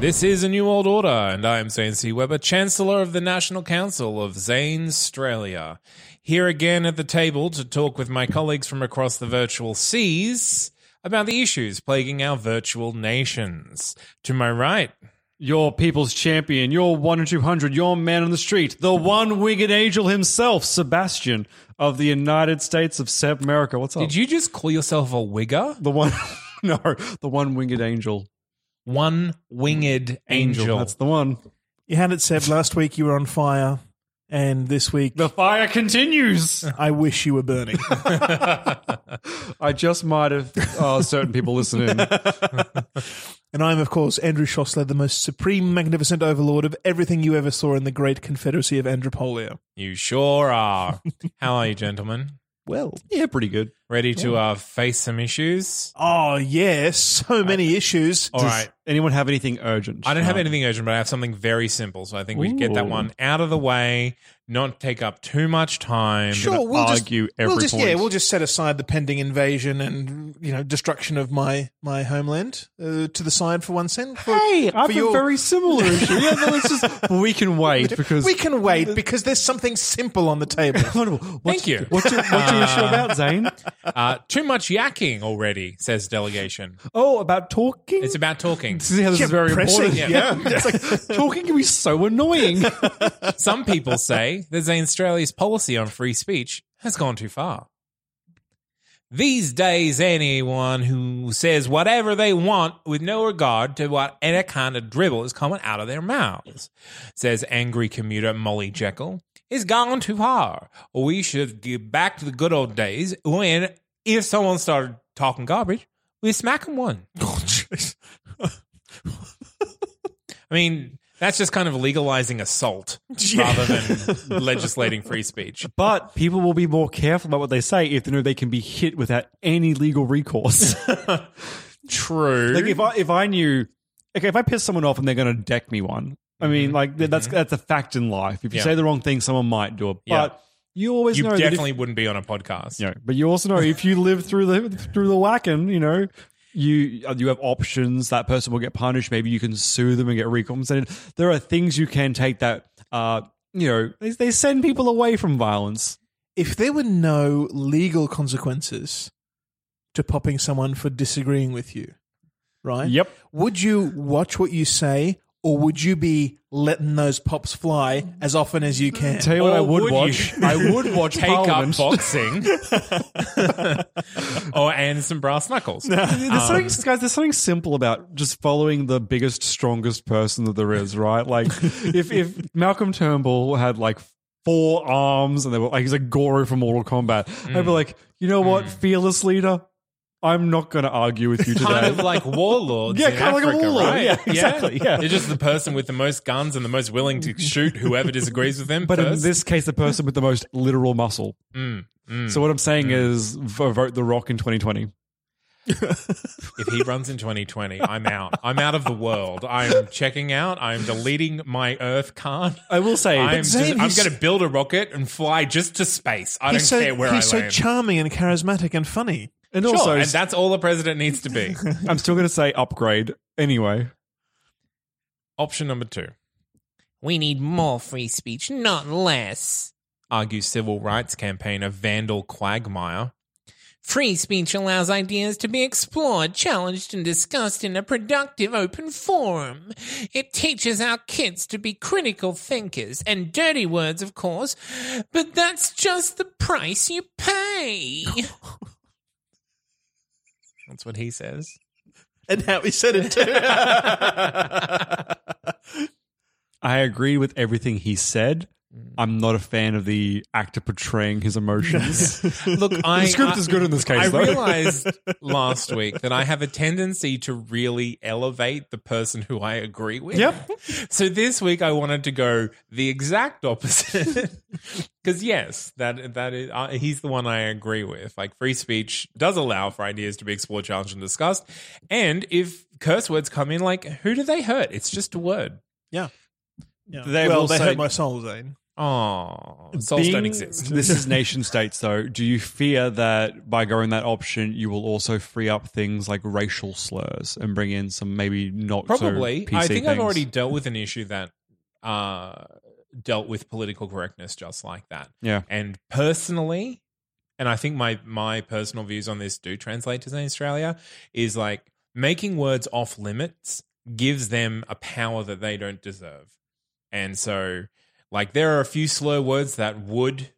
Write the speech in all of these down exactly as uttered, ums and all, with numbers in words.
This is A New World Order, and I am Zane C. Weber, Chancellor of the National Council of Zanstralia. Here again at the table to talk with my colleagues from across the virtual seas about the issues plaguing our virtual nations. To my right, your people's champion, your one in two hundred, your man on the street, the one-winged angel himself, Sebastian of the United States of Sebmerica. What's up? Did you just call yourself a wigger? The one, no, the one-winged angel. One winged angel. angel. That's the one. You had it, Seb. Last week you were on fire, and this week the fire continues. I wish you were burning. I just might have. Oh, certain people listening. And I'm, of course, Andrew Szosler, the most supreme, magnificent overlord of everything you ever saw in the great Confederacy of Andropolia. You sure are. How are you, gentlemen? Well, yeah, pretty good. Ready to yeah. uh, face some issues? Oh, yes. Yeah, so many right. issues. All Does right. anyone have anything urgent? I don't no. have anything urgent, but I have something very simple. So I think Ooh. we can get that one out of the way, not take up too much time. Sure, we'll argue just, every we'll just point. Yeah, we'll just set aside the pending invasion and, you know, destruction of my, my homeland uh, to the side for one cent. For, hey, for I have your... a very similar issue. Yeah, no, it's just, we can wait because... We can wait because there's something simple on the table. What's, Thank you. What's your, what's your uh, issue about, Zane? Uh, too much yakking already, says delegation. Oh, about talking? It's about talking. See how this yeah, is very pressing. Important. Yeah. yeah. It's like talking can be so annoying. Some people say that Zanstralia's policy on free speech has gone too far. These days, anyone who says whatever they want with no regard to what any kind of dribble is coming out of their mouths, says angry commuter Molly Jekyll. It's gone too far. We should get back to the good old days when, if someone started talking garbage, we smack them one. Oh, jeez. I mean, that's just kind of legalizing assault yeah. rather than legislating free speech. But people will be more careful about what they say if they know they can be hit without any legal recourse. True. Like if I if I knew, okay, if I piss someone off and they're going to deck me one. I mean, like, that's mm-hmm. that's a fact in life. If you yeah. say the wrong thing, someone might do it. Yeah. But you always you know. You definitely that if, wouldn't be on a podcast. You know, but you also know if you live through the through the whacking, you know, you you have options. That person will get punished. Maybe you can sue them and get recompensated. There are things you can take that, uh, you know, they, they send people away from violence. If there were no legal consequences to popping someone for disagreeing with you, right? Yep. Would you watch what you say? Or would you be letting those pops fly as often as you can? Tell you what, or I would, would watch. You? I would watch take Parliament. Up boxing, oh, and some brass knuckles. No. There's um, something, guys, there's something simple about just following the biggest, strongest person that there is, right? Like if if Malcolm Turnbull had like four arms and they were like he's like Goro from Mortal Kombat, mm. I'd be like, you know what, mm. fearless leader. I'm not going to argue with you today. Kind of like warlords. Yeah, kind of like a warlord. Right? Yeah, exactly. Yeah. They're just the person with the most guns and the most willing to shoot whoever disagrees with them. But first. In this case, the person with the most literal muscle. Mm, mm, so what I'm saying mm. is vote The Rock in twenty twenty. If he runs in twenty twenty, I'm out. I'm out of the world. I'm checking out. I'm deleting my Earth card. I will say, I'm, I'm going to build a rocket and fly just to space. I don't so, care where I land. He's so charming and charismatic and funny. And sure, also, and that's all the president needs to be. I'm still going to say upgrade anyway. Option number two. We need more free speech, not less, argues civil rights campaigner Vandal Quagmire, Free speech allows ideas to be explored, challenged, and discussed in a productive open forum. It teaches our kids to be critical thinkers, and dirty words, of course, but that's just the price you pay. That's what he says. And how he said it too. I agree with everything he said. I'm not a fan of the actor portraying his emotions. Look, I, the script I, is good in this case, I though. I realized last week that I have a tendency to really elevate the person who I agree with. Yep. So this week I wanted to go the exact opposite. Because, yes, that that is uh, he's the one I agree with. Like, free speech does allow for ideas to be explored, challenged, and discussed. And if curse words come in, like, who do they hurt? It's just a word. Yeah. Yeah. They well, also- they hurt my soul, Zane. Oh, souls Being, don't exist. This is nation states, though. Do you fear that by going that option, you will also free up things like racial slurs and bring in some maybe not Probably. so P C things? I think I've already dealt with an issue that uh, dealt with political correctness just like that. Yeah. And personally, and I think my, my personal views on this do translate to Zanstralia, is like making words off limits gives them a power that they don't deserve. And so... Like, there are a few slur words that would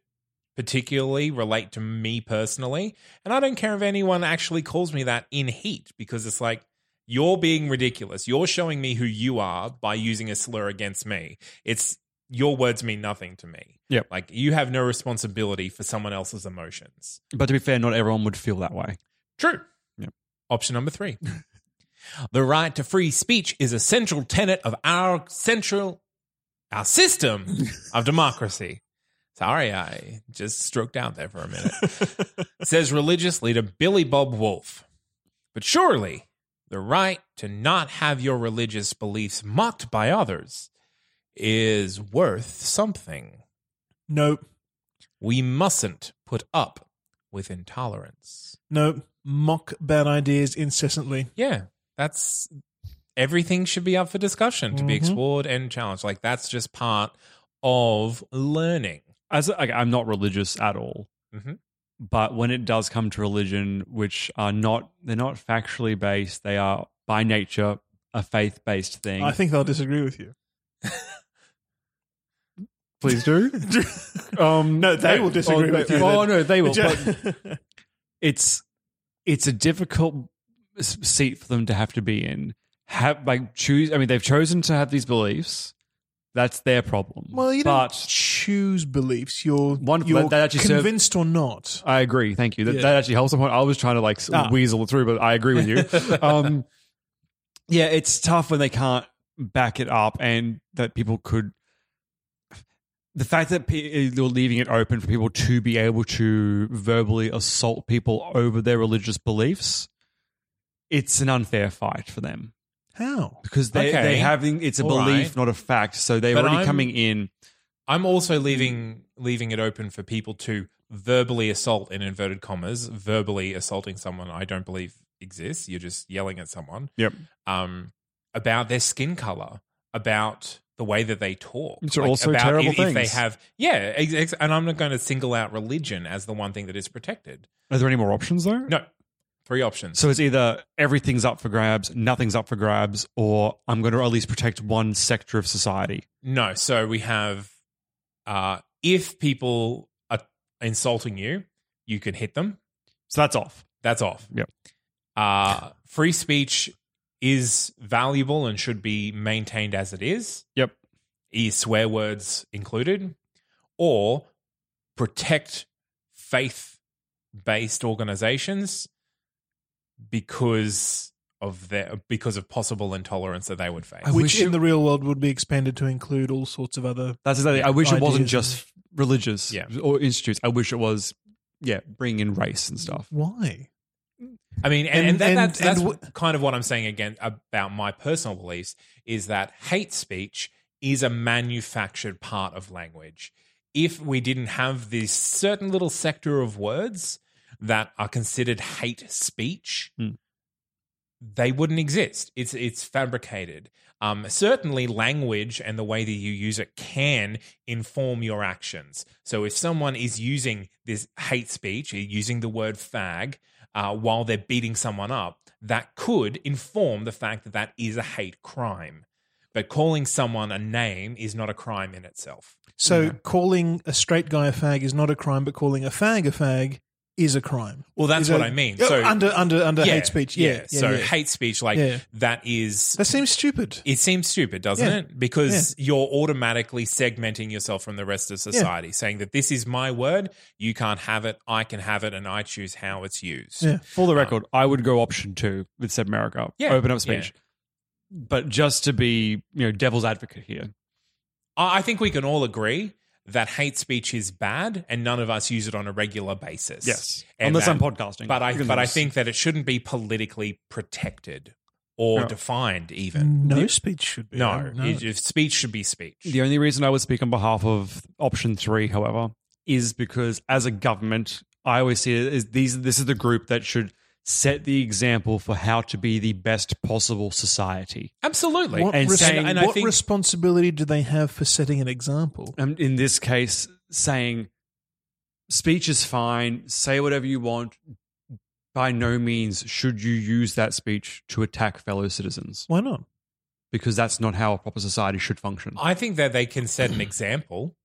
particularly relate to me personally, and I don't care if anyone actually calls me that in heat, because it's like, you're being ridiculous. You're showing me who you are by using a slur against me. It's your words mean nothing to me. Yeah. Like, you have no responsibility for someone else's emotions. But to be fair, not everyone would feel that way. True. Yep. Option number three. The right to free speech is a central tenet of our central... Our system of democracy. Sorry, I just stroked out there for a minute. Says religious leader Billy Bob Wolf. But surely the right to not have your religious beliefs mocked by others is worth something. Nope. We mustn't put up with intolerance. Nope. Mock bad ideas incessantly. Yeah, that's... Everything should be up for discussion, to be explored and challenged. Like, that's just part of learning. As like, I'm not religious at all, mm-hmm. but when it does come to religion, which are not, they're not factually based. They are by nature a faith-based thing. I think they'll disagree with you. Please do. um, no, they, they will disagree oh, with you. Oh, then. no, they will. But it's it's a difficult seat for them to have to be in. Have like choose. I mean, they've chosen to have these beliefs. That's their problem. Well, you but don't choose beliefs. You're one. You're that convinced served, or not. I agree. Thank you. That, yeah. that actually helps. The point I was trying to like ah. weasel it through, but I agree with you. um, yeah, it's tough when they can't back it up, and that people could. The fact that pe- you're leaving it open for people to be able to verbally assault people over their religious beliefs, it's an unfair fight for them. How? Because they okay. they having it's a All belief, right. not a fact. So they're but already I'm, coming in. I'm also leaving leaving it open for people to verbally assault, in inverted commas, verbally assaulting someone I don't believe exists. You're just yelling at someone. Yep. Um, about their skin color, about the way that they talk. Which are like also about terrible if, things. If they have, yeah, ex- and I'm not going to single out religion as the one thing that is protected. Are there any more options though? No. Three options. So it's either everything's up for grabs, nothing's up for grabs, or I'm going to at least protect one sector of society. No. So we have uh, if people are insulting you, you can hit them. So that's off. That's off. Yep. Uh, free speech is valuable and should be maintained as it is. Yep. Is swear words included? Or protect faith-based organizations because of their because of possible intolerance that they would face, which in the real world would be expanded to include all sorts of other. That's exactly. I wish it wasn't just religious, yeah. or institutes. I wish it was, yeah, bring in race and stuff. Why? I mean, and, and, and, and that's, and, that's and, kind of what I'm saying again about my personal beliefs is that hate speech is a manufactured part of language. If we didn't have this certain little sector of words that are considered hate speech, mm. they wouldn't exist. It's it's fabricated. Um, certainly language and the way that you use it can inform your actions. So if someone is using this hate speech, using the word fag, Uh, while they're beating someone up, that could inform the fact that that is a hate crime. But calling someone a name is not a crime in itself. So you know? Calling a straight guy a fag is not a crime, but calling a fag a fag is a crime. Well, that's is what a, I mean. So under under under yeah, hate speech, yeah. yeah. yeah so yeah. hate speech, like yeah. that is that seems stupid. It seems stupid, doesn't yeah. it? Because yeah. you're automatically segmenting yourself from the rest of society, yeah. saying that this is my word, you can't have it, I can have it, and I choose how it's used. Yeah. For the record, um, I would go option two with Sebmerica. Yeah, open up speech, yeah. but just to be you know devil's advocate here, I think we can all agree that hate speech is bad and none of us use it on a regular basis. Yes, and unless that, I'm podcasting. But I because but I think that it shouldn't be politically protected or no. defined even. No the, speech should be. No, no. It, speech should be speech. The only reason I would speak on behalf of option three, however, is because as a government, I always see it as these, this is the group that should set the example for how to be the best possible society. Absolutely. What, and res- saying, and what I think, responsibility do they have for setting an example? Um, in this case, saying speech is fine, say whatever you want. By no means should you use that speech to attack fellow citizens. Why not? Because that's not how a proper society should function. I think that they can set an example,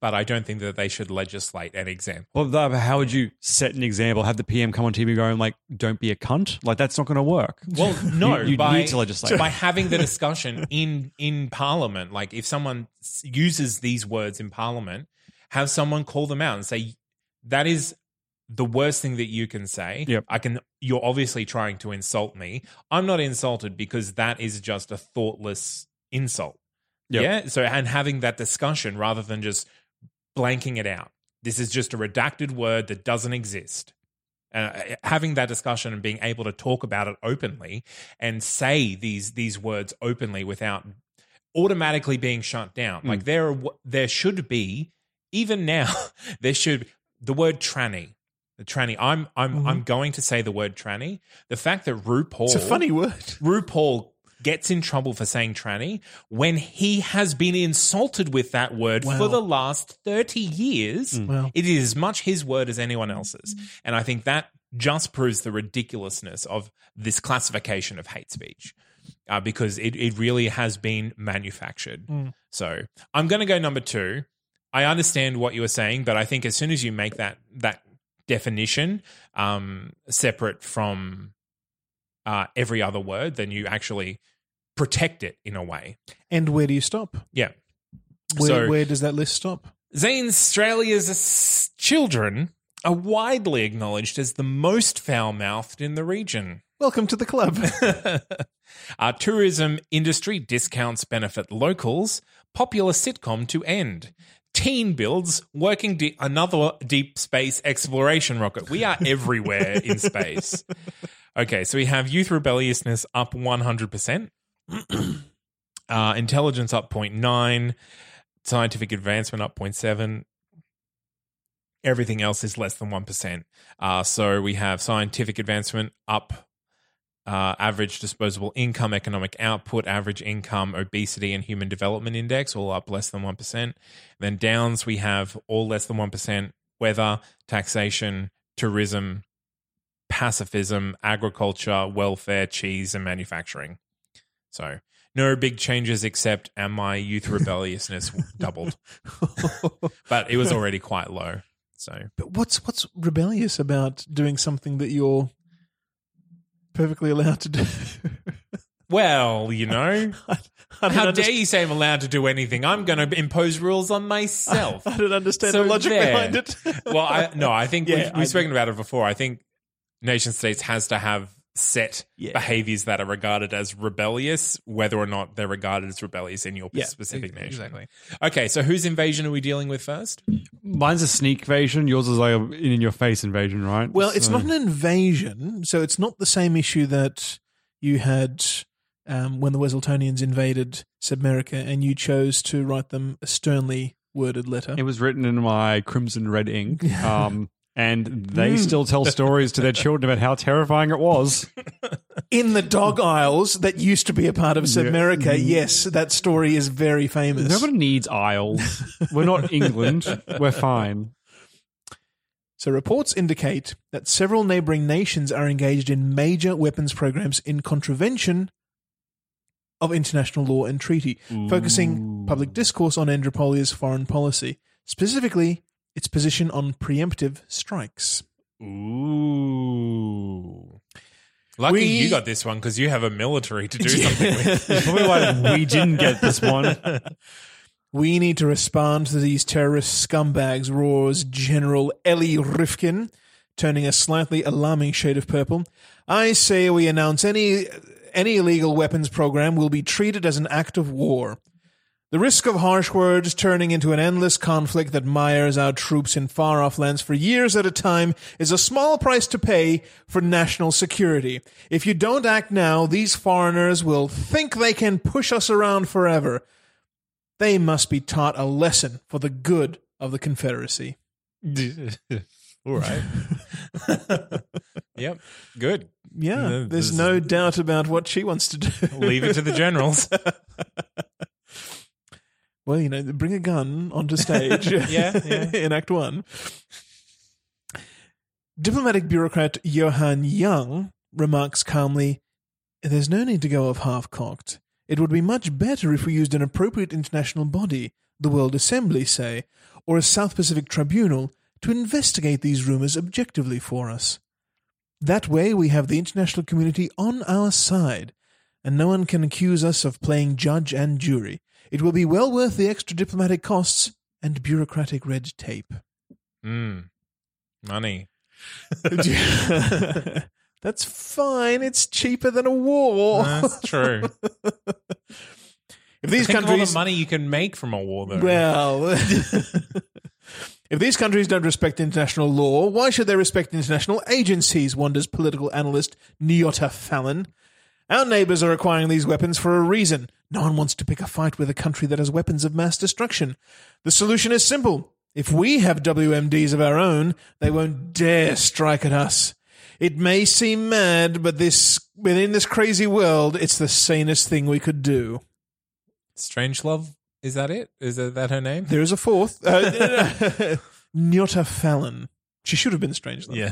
but I don't think that they should legislate an example. Well, how would you set an example? Have the P M come on T V going like, don't be a cunt? Like, that's not going to work. Well, no. you you by, need to legislate. By having the discussion in, in Parliament, like if someone uses these words in Parliament, have someone call them out and say, that is the worst thing that you can say. Yep. I can. You're obviously trying to insult me. I'm not insulted because that is just a thoughtless insult. Yep. Yeah? So, and having that discussion rather than just blanking it out. This is just a redacted word that doesn't exist. Uh, having that discussion and being able to talk about it openly and say these these words openly without automatically being shut down. Mm. Like there, are, there should be even now. There should the word tranny. The tranny. I'm I'm mm. I'm going to say the word tranny. The fact that RuPaul. It's a funny word. RuPaul gets in trouble for saying tranny when he has been insulted with that word wow. for the last thirty years. Mm. Wow. It is as much his word as anyone else's. And I think that just proves the ridiculousness of this classification of hate speech uh, because it, it really has been manufactured. Mm. So I'm going to go number two. I understand what you were saying, but I think as soon as you make that that definition um, separate from uh, every other word, then you actually – protect it in a way. And where do you stop? Yeah. Where, so, where does that list stop? Zanstralia's s- children are widely acknowledged as the most foul-mouthed in the region. Welcome to the club. Our tourism industry discounts benefit locals. Popular sitcom to end. Teen builds working de- another deep space exploration rocket. We are everywhere in space. Okay, so we have youth rebelliousness up one hundred percent. uh, intelligence up zero point nine, scientific advancement up zero point seven. Everything else is less than one percent. Uh, so we have scientific advancement up, uh, average disposable income, economic output, average income, obesity and human development index all up less than one percent. Then downs we have all less than one percent, weather, taxation, tourism, pacifism, agriculture, welfare, cheese and manufacturing. So no big changes except and my youth rebelliousness doubled. But it was already quite low. So, but what's what's rebellious about doing something that you're perfectly allowed to do? Well, you know, I, I how understand. Dare you say I'm allowed to do anything? I'm going to impose rules on myself. I, I don't understand so the logic there, behind it. Well, I, no, I think yeah, we've, we've I spoken do. about it before. I think nation states has to have set yeah. behaviors that are regarded as rebellious, whether or not they're regarded as rebellious in your yeah, specific exactly. nation. Exactly. Okay, so whose invasion are we dealing with first? Mine's a sneak invasion. Yours is like an in-your-face invasion, right? Well, so. It's not an invasion, so it's not the same issue that you had um, when the Weseltonians invaded Sebmerica and you chose to write them a sternly worded letter. It was written in my crimson red ink. Um And they mm. still tell stories to their children about how terrifying it was. In the dog aisles that used to be a part of Sebmerica, yeah. yes, that story is very famous. Nobody needs aisles. We're not England. We're fine. So reports indicate that several neighbouring nations are engaged in major weapons programs in contravention of international law and treaty, Ooh. focusing public discourse on Andropolia's foreign policy, specifically its position on preemptive strikes. Ooh. Lucky we... you got this one because you have a military to do something with. That's probably why we didn't get this one. We need to respond to these terrorist scumbags, roars General Eli Rifkin, turning a slightly alarming shade of purple. I say we announce any any illegal weapons program will be treated as an act of war. The risk of harsh words turning into an endless conflict that mires our troops in far-off lands for years at a time is a small price to pay for national security. If you don't act now, these foreigners will think they can push us around forever. They must be taught a lesson for the good of the Confederacy. All right. Yep. Good. Yeah. No, there's is... no doubt about what she wants to do. Leave it to the generals. Well, you know, bring a gun onto stage yeah, yeah. in Act One. Diplomatic bureaucrat Johann Young remarks calmly, "There's no need to go off half-cocked. It would be much better if we used an appropriate international body, the World Assembly, say, or a South Pacific tribunal, to investigate these rumours objectively for us. That way we have the international community on our side, and no one can accuse us of playing judge and jury. It will be well worth the extra diplomatic costs and bureaucratic red tape." Mm. Money. That's fine. It's cheaper than a war. That's true. If these Think countries, of all the money you can make from a war, though. Well, if these countries don't respect international law, why should they respect international agencies? Wonders political analyst Nyota Fallon. Our neighbours are acquiring these weapons for a reason. No one wants to pick a fight with a country that has weapons of mass destruction. The solution is simple. If we have W M Ds of our own, they won't dare strike at us. It may seem mad, but this within this crazy world, it's the sanest thing we could do. Strangelove? Is that it? Is that her name? There is a fourth. Uh, Nyota Fallon. She should have been Strangelove. Yeah.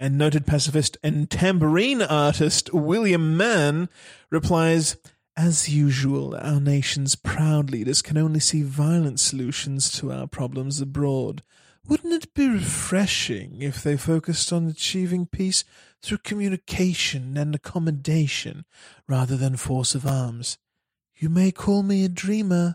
And noted pacifist and tambourine artist William Mann replies, "As usual, our nation's proud leaders can only see violent solutions to our problems abroad. Wouldn't it be refreshing if they focused on achieving peace through communication and accommodation rather than force of arms? You may call me a dreamer."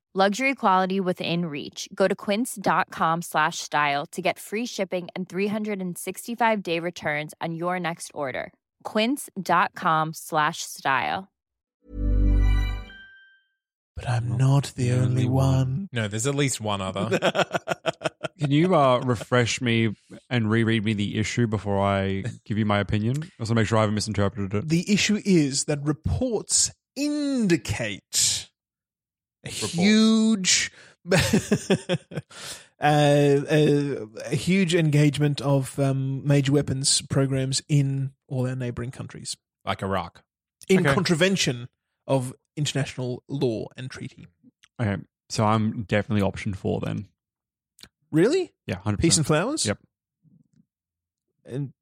Luxury quality within reach. Go to quince.com slash style to get free shipping and three hundred sixty-five day returns on your next order. Quince.com slash style. But I'm not the only one. No, there's at least one other. Can you uh, refresh me and reread me the issue before I give you my opinion? Also, make sure I haven't misinterpreted it. The issue is that reports indicate... A huge, uh, a, a huge engagement of um, major weapons programs in all our neighbouring countries, like Iraq, in okay. contravention of international law and treaty. Okay, so I'm definitely option four then. Really? Yeah, one hundred percent. Peace and flowers. Yep. And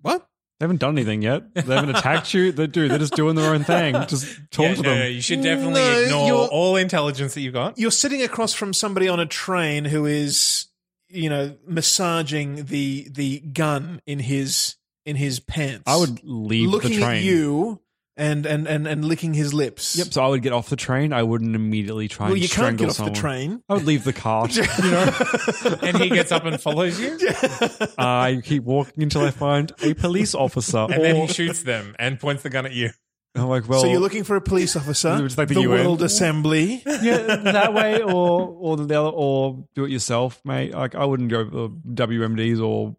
what? They haven't done anything yet. They haven't attacked you. They do. They're just doing their own thing. Just talk yeah, to no, them. No, you should definitely no, ignore all intelligence that you've got. You're sitting across from somebody on a train who is, you know, massaging the the gun in his in his pants. I would leave the train. Looking at you And, and, and, and licking his lips. Yep. So I would get off the train. I wouldn't immediately try well, and strangle someone. Well, you can't get off someone. the train. I would leave the car. You know? And he gets up and follows you? Yeah. Uh, I keep walking until I find a police officer. And or- then he shoots them and points the gun at you. I'm like, well, so you're looking for a police officer, which like the, the World Assembly, yeah, that way, or or the other, or do it yourself, mate. Like I wouldn't go for W M Ds or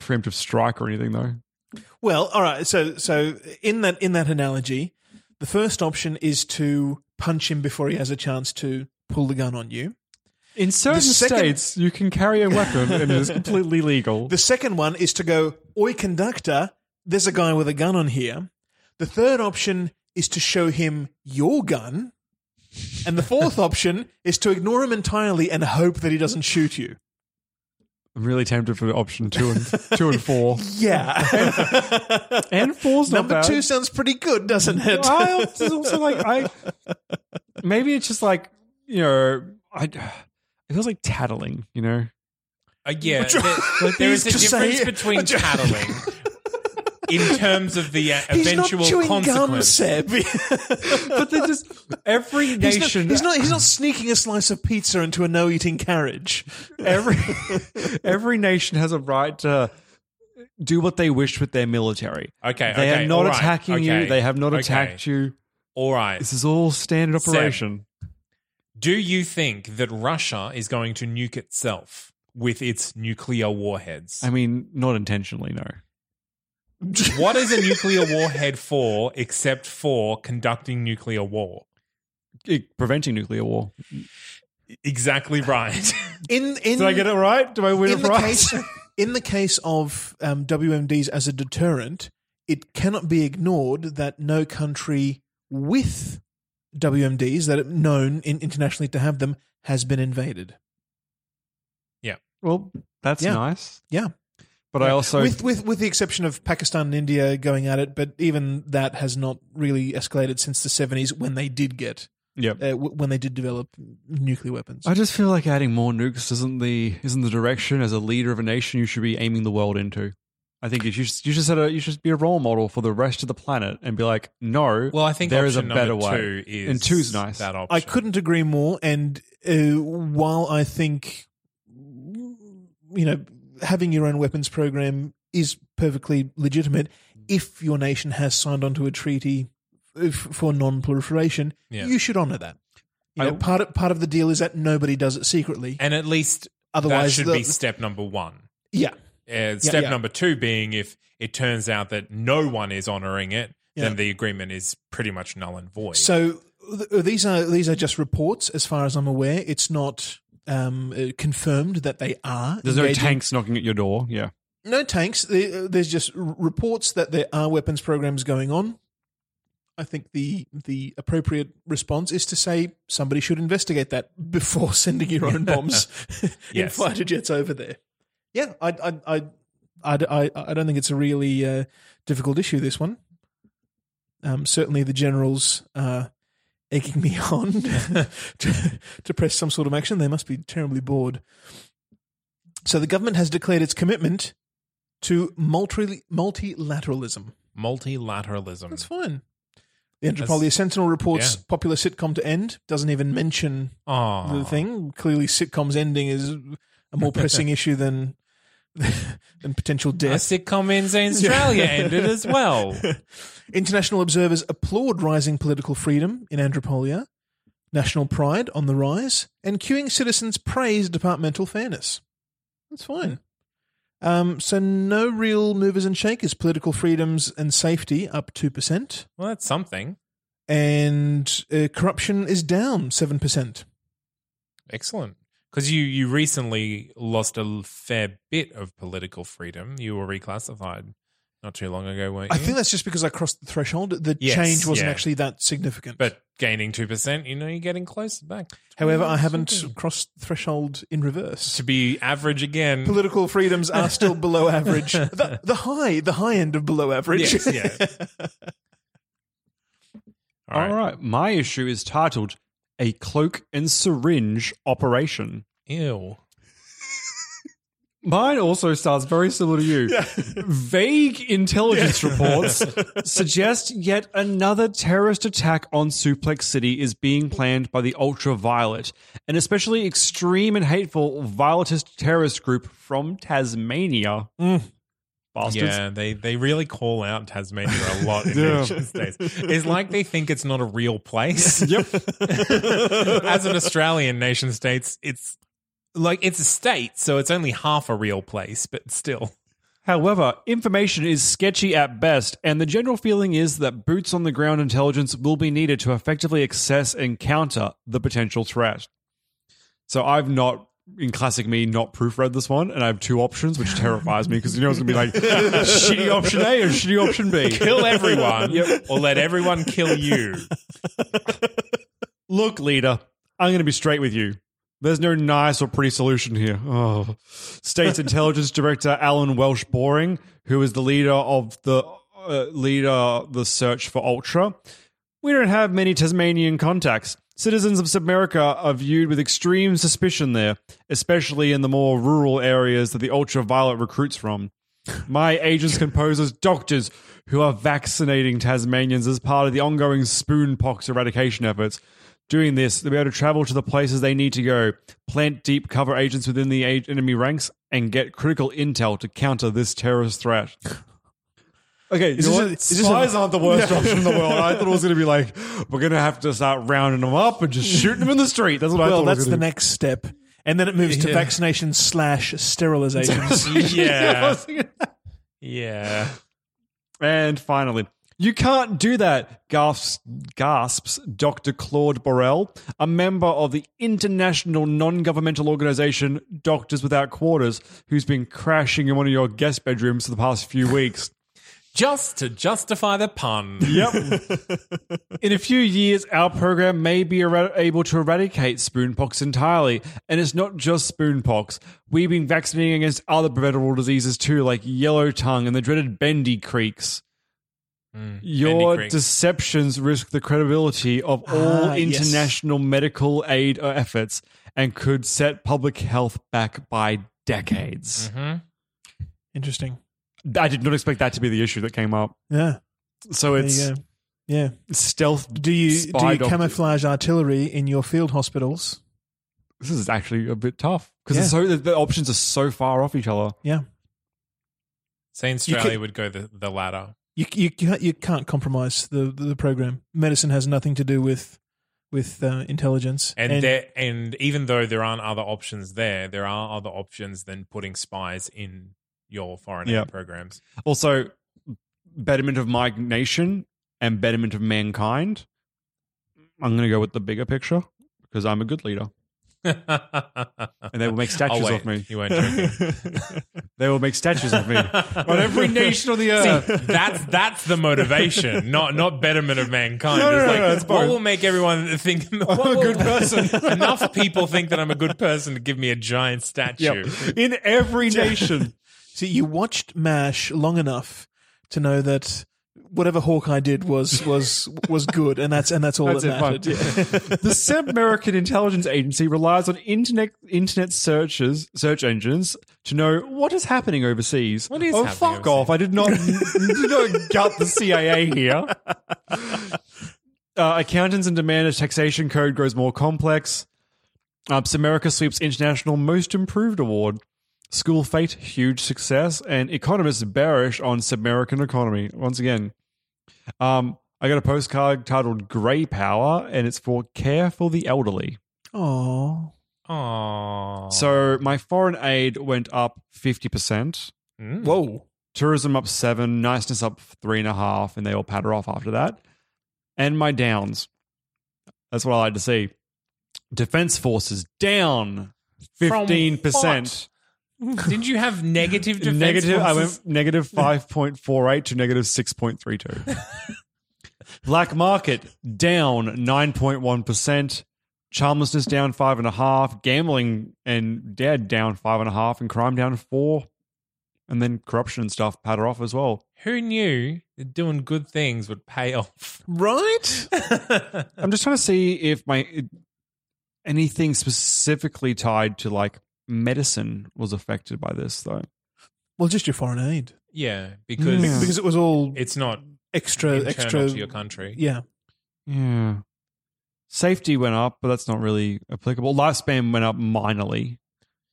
preemptive strike or anything, though. Well, all right. So, so in that in that analogy, the first option is to punch him before he has a chance to pull the gun on you. In certain second- states, you can carry a weapon, and it is completely legal. The second one is to go, "Oi, conductor, there's a guy with a gun on here." The third option is to show him your gun. And the fourth option is to ignore him entirely and hope that he doesn't shoot you. I'm really tempted for option two and two and four. Yeah. And four's not Number bad. two sounds pretty good, doesn't it? I also like, I, maybe it's just like, you know, I, it feels like tattling, you know? Uh, yeah. There, like there is a difference say, between you- tattling. In terms of the uh, eventual he's not consequence, gum, Seb. But they're just every nation. He's not, he's not. He's not sneaking a slice of pizza into a no-eating carriage. Every every nation has a right to do what they wish with their military. Okay, they okay, are not right, attacking okay, you. They have not okay. attacked you. All right, this is all standard operation. Seb, do you think that Russia is going to nuke itself with its nuclear warheads? I mean, not intentionally, no. What is a nuclear warhead for except for conducting nuclear war? It, preventing nuclear war. Exactly right. In, in, Did I get it right? Do I win it right? Case, in the case of um, W M Ds as a deterrent, it cannot be ignored that no country with W M Ds that are known in, internationally to have them has been invaded. Yeah. Well, that's yeah. nice. Yeah. But I also, with, with with the exception of Pakistan and India going at it, but even that has not really escalated since the seventies when they did get, yep. uh, w- when they did develop nuclear weapons. I just feel like adding more nukes isn't the isn't the direction as a leader of a nation you should be aiming the world into. I think you should you should set a, you should be a role model for the rest of the planet and be like, no, well, I think there is a better way. Two is and two's nice. That option. I couldn't agree more. And uh, while I think, you know. Having your own weapons program is perfectly legitimate if your nation has signed onto a treaty for non-proliferation. Yeah. You should honour that. You know, I, part of, part of the deal is that nobody does it secretly, and at least otherwise that should the, be step number one. Yeah. Uh, step yeah, yeah. number two being if it turns out that no one is honouring it, yeah. then the agreement is pretty much null and void. So th- these are these are just reports, as far as I'm aware. It's not. Um, uh, confirmed that they are. There's engaging. no tanks knocking at your door, yeah. No tanks. There's just reports that there are weapons programs going on. I think the the appropriate response is to say somebody should investigate that before sending your own bombs in fighter jets over there. Yeah, I I I I, I don't think it's a really uh, difficult issue, this one. Um, certainly the generals are egging me on to, to press some sort of action. They must be terribly bored. So the government has declared its commitment to multi- multilateralism. Multilateralism. That's fine. The Andropolia Sentinel reports yeah. popular sitcom to end. Doesn't even mention Aww. the thing. Clearly sitcoms ending is a more pressing issue than and potential death. A sitcom in Zanstralia ended as well. International observers applaud rising political freedom in Andropolia, national pride on the rise, and queuing citizens praise departmental fairness. That's fine. Um, so no real movers and shakers. Political freedoms and safety up two percent. Well, that's something. And uh, corruption is down seven percent. Excellent. Because you, you recently lost a fair bit of political freedom. You were reclassified not too long ago, weren't you? I think that's just because I crossed the threshold. The yes, change wasn't yeah. actually that significant. But gaining two percent, you know, you're getting close back. However, I haven't something. crossed the threshold in reverse. To be average again. Political freedoms are still below average. The, the high the high end of below average. Yes, yeah. All right. All right. My issue is titled A Cloak and Syringe Operation. Ew. Mine also starts very similar to you. Yeah. Vague intelligence yeah. reports suggest yet another terrorist attack on Suplex City is being planned by the Ultraviolet, an especially extreme and hateful violetist terrorist group from Tasmania. Mm. Bastards. Yeah, they, they really call out Tasmania a lot in yeah. ancient days. It's like they think it's not a real place. Yep. As an Australian nation states, it's like it's a state, so it's only half a real place, but still. However, information is sketchy at best, and the general feeling is that boots on the ground intelligence will be needed to effectively assess and counter the potential threat. So I've not... in classic me, not proofread this one, and I have two options, which terrifies me because you know it's going to be like shitty option A or shitty option B. Kill everyone yep. or let everyone kill you. Look, leader, I'm going to be straight with you. There's no nice or pretty solution here. Oh. State's Intelligence Director Alan Welsh-Boring, who is the leader of the uh, leader the search for Ultra. We don't have many Tasmanian contacts. Citizens of Sebmerica are viewed with extreme suspicion there, especially in the more rural areas that the Ultraviolet recruits from. My agents compose as doctors who are vaccinating Tasmanians as part of the ongoing spoonpox eradication efforts. Doing this, they'll be able to travel to the places they need to go, plant deep cover agents within the enemy ranks, and get critical intel to counter this terrorist threat. Okay, is this just, is spies a, aren't the worst yeah. option in the world. I thought it was going to be like, we're going to have to start rounding them up and just shooting them in the street. That's what well, I thought. Well, that's was the do. next step. And then it moves yeah. to vaccination slash sterilizations. yeah. yeah. And finally, you can't do that, gasps, gasps Doctor Claude Borrell, a member of the international non-governmental organization Doctors Without Quarters, who's been crashing in one of your guest bedrooms for the past few weeks. Just to justify the pun. Yep. In a few years, our program may be er- able to eradicate spoonpox entirely. And it's not just spoonpox. We've been vaccinating against other preventable diseases too, like yellow tongue and the dreaded Bendy Creeks. Mm, Your Bendy deceptions risk the credibility of all ah, international yes. medical aid efforts and could set public health back by decades. Mm-hmm. Interesting. I did not expect that to be the issue that came up. Yeah. So it's yeah stealth. Do you do you camouflage artillery in your field hospitals? This is actually a bit tough because yeah. so the, the options are so far off each other. Yeah. Zanstralia would go the, the latter. You you can't, you can't compromise the, the program. Medicine has nothing to do with with uh, intelligence. And and, there, and even though there aren't other options there, there are other options than putting spies in your foreign yep. aid programs. Also, betterment of my nation and betterment of mankind. I'm going to go with the bigger picture because I'm a good leader. And they will make statues oh, of me. You weren't joking. They will make statues of me on every nation on the earth. See, that's that's the motivation, not not betterment of mankind. No, no, it's like, no, no, it's what boring. Will make everyone think I'm a good person? Enough people think that I'm a good person to give me a giant statue. Yep. In every nation. See, you watched MASH long enough to know that whatever Hawkeye did was was was good, and that's and that's all that's that mattered. Yeah. The Sebmerican Intelligence Agency relies on internet internet searches search engines to know what is happening overseas. What is oh, happening fuck overseas? Off! I did not, did not gut the C I A here. Uh, accountants in demand as taxation code grows more complex. Uh, Sebmerica sweeps International Most Improved Award. School fate, huge success, and economists bearish on Sub-American economy. Once again, um, I got a postcard titled Grey Power, and it's for Care for the Elderly. Aww. Aww. So my foreign aid went up fifty percent. Mm. Whoa. Tourism up seven, niceness up three and a half, and they all patter off after that. And my downs. That's what I like to see. Defense forces down fifteen percent. Did you have negative defense? Negative, I went negative five point four eight to negative six point three two. Black market down nine point one percent. Charmlessness down five point five percent. Gambling and dead down five point five percent. And crime down four percent. And then corruption and stuff patter off as well. Who knew that doing good things would pay off? Right? I'm just trying to see if my anything specifically tied to like medicine was affected by this, though. Well, just your foreign aid. Yeah, because yeah. because it was all it's not extra extra to your country. Yeah, yeah. Safety went up, but that's not really applicable. Lifespan went up minorly.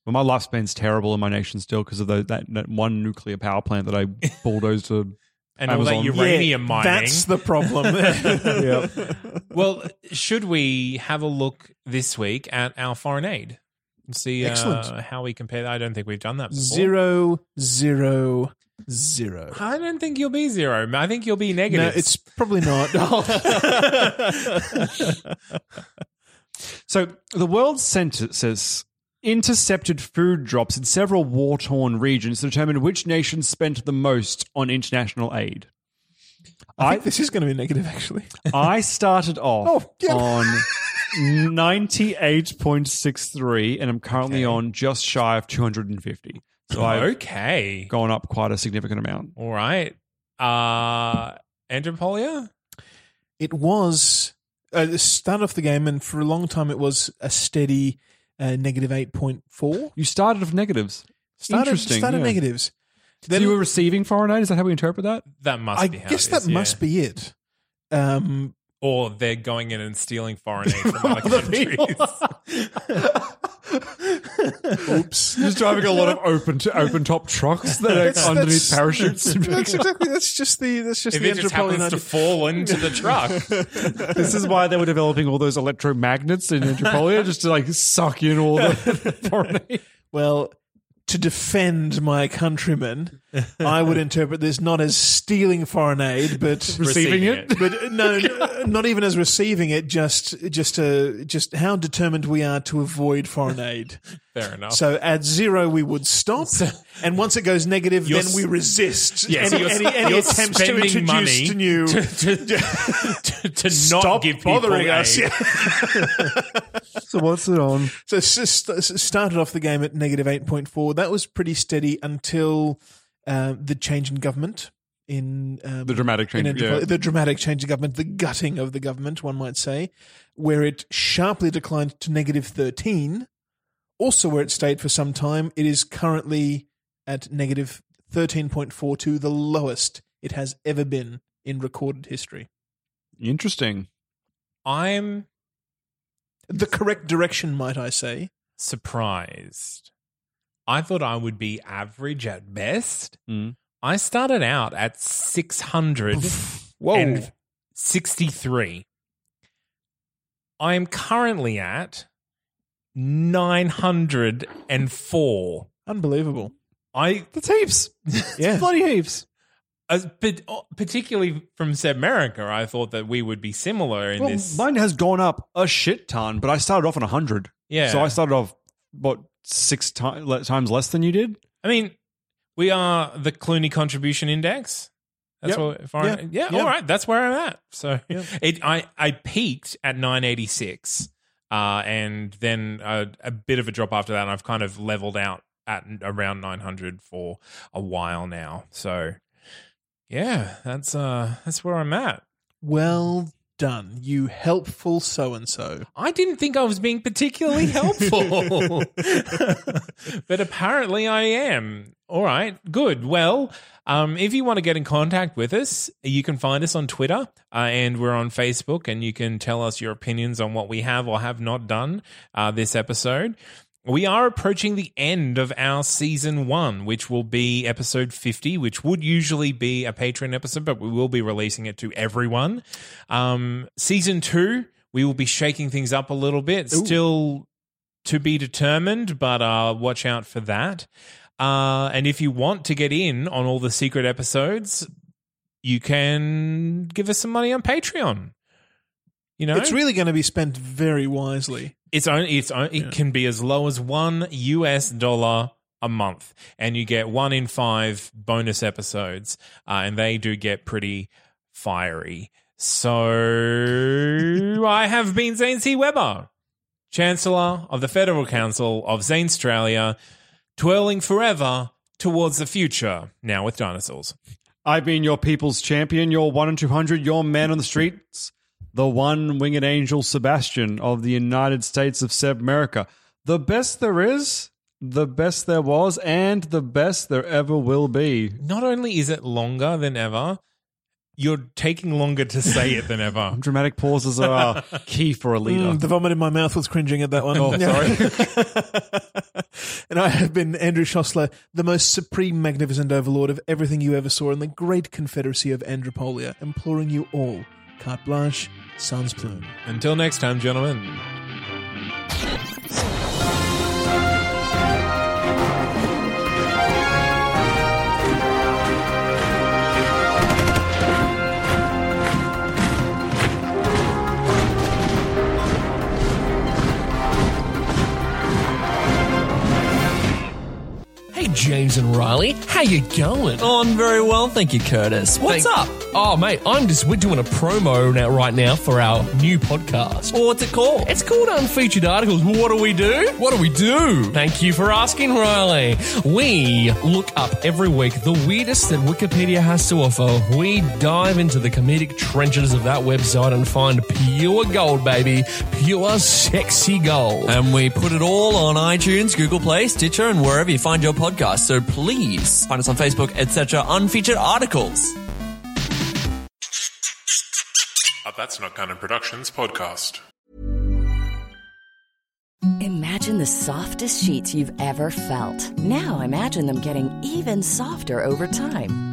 Well, my lifespan's terrible in my nation still because of the, that, that one nuclear power plant that I bulldozed to and Amazon. All that uranium yeah, mining. That's the problem. yeah. Well, should we have a look this week at our foreign aid and see uh, how we compare? I don't think we've done that before. Zero, zero, zero. I don't think you'll be zero. I think you'll be negative. No, it's probably not. So the world census intercepted food drops in several war-torn regions to determine which nation spent the most on international aid. I, I think this is going to be negative, actually. I started off oh, yeah. on ninety-eight point six three, and I'm currently okay. on just shy of two hundred fifty. So I've okay. gone up quite a significant amount. All right. Uh, Andropolia? It was uh, the start of the game, and for a long time it was a steady... Uh, negative eight point four. You started with negatives. Started, Interesting. Started yeah. negatives. Then so you were receiving foreign aid? Is that how we interpret that? That must I be how I guess it is, that yeah. must be it. Um, or they're going in and stealing foreign aid from other countries. Oops. Just driving a lot of open to, open top trucks that are that's, underneath that's, parachutes. That's exactly. That's just the that's just if the it just happens idea. To fall into the truck. This is why they were developing all those electromagnets in Andropolia, just to like suck in all the foreign aid. Well, to defend my countrymen, I would interpret this not as stealing foreign aid, but receiving it. it. But no, not even as receiving it. Just, just, uh, just how determined we are to avoid foreign aid. Fair enough. So at zero, we would stop, and once it goes negative, you're then we resist yeah, any, so any, any attempts to introduce money new to, to, to, to stop not give bothering us. Yeah. So what's it on? So started off the game at negative eight point four. That was pretty steady until uh, the change in government. In um, the dramatic change, in yeah. the dramatic change of government, the gutting of the government, one might say, where it sharply declined to negative thirteen. Also, where it stayed for some time, it is currently at negative thirteen point four two, the lowest it has ever been in recorded history. Interesting. I'm... The correct direction, might I say. Surprised. I thought I would be average at best. Mm. I started out at six hundred sixty-three. I am currently at... nine hundred four. Unbelievable. I That's heaps. Yeah. Bloody heaps. As, but, particularly from Sebmerica, I thought that we would be similar in well, this. Mine has gone up a shit ton, but I started off on one hundred. Yeah. So I started off, what, six t- times less than you did? I mean, we are the Clooney Contribution Index. That's yep. what, foreign, yeah. yeah, yep. all right. That's where I'm at. So yep. it, I, I peaked at nine eighty-six. Uh, and then a, a bit of a drop after that, and I've kind of leveled out at around nine hundred for a while now. So, yeah, that's uh, that's where I'm at. Well done, you helpful so-and-so. I didn't think I was being particularly helpful, but apparently I am. All right, good. Well, um, if you want to get in contact with us, you can find us on Twitter uh, and we're on Facebook, and you can tell us your opinions on what we have or have not done uh, this episode. We are approaching the end of our season one, which will be episode fifty, which would usually be a Patreon episode, but we will be releasing it to everyone. Um, season two, we will be shaking things up a little bit. Ooh. Still to be determined, but uh, watch out for that. Uh, and if you want to get in on all the secret episodes, you can give us some money on Patreon. You know, it's really going to be spent very wisely. It's only it's only, it yeah. can be as low as one U S dollar a month, and you get one in five bonus episodes, uh, and they do get pretty fiery. So I have been Zane C. Weber, Chancellor of the Federal Council of Zanstralia, twirling forever towards the future. Now with dinosaurs. I've been your people's champion, your one in two hundred, your man on the streets. The one-winged angel Sebastian of the United States of Sebmerica. The best there is, the best there was and the best there ever will be. Not only is it longer than ever, you're taking longer to say it than ever. Dramatic pauses are key for a leader. Mm, the vomit in my mouth was cringing at that one. Oh, sorry. And I have been Andrew Szosler, the most supreme, magnificent overlord of everything you ever saw in the great confederacy of Andropolia, imploring you all, carte blanche, sans plume. Until next time, gentlemen. James and Riley, how you going? Oh, I'm very well, thank you, Curtis. What's thank- up? Oh, mate, I'm just we're doing a promo now, right now for our new podcast. Well, what's it called? It's called Unfeatured Articles. What do we do? What do we do? Thank you for asking, Riley. We look up every week the weirdest that Wikipedia has to offer. We dive into the comedic trenches of that website and find pure gold, baby. Pure, sexy gold. And we put it all on iTunes, Google Play, Stitcher, and wherever you find your podcast. So please find us on Facebook, et cetera. Unfeatured Articles. A That's Not Canon Productions podcast. Imagine the softest sheets you've ever felt. Now imagine them getting even softer over time.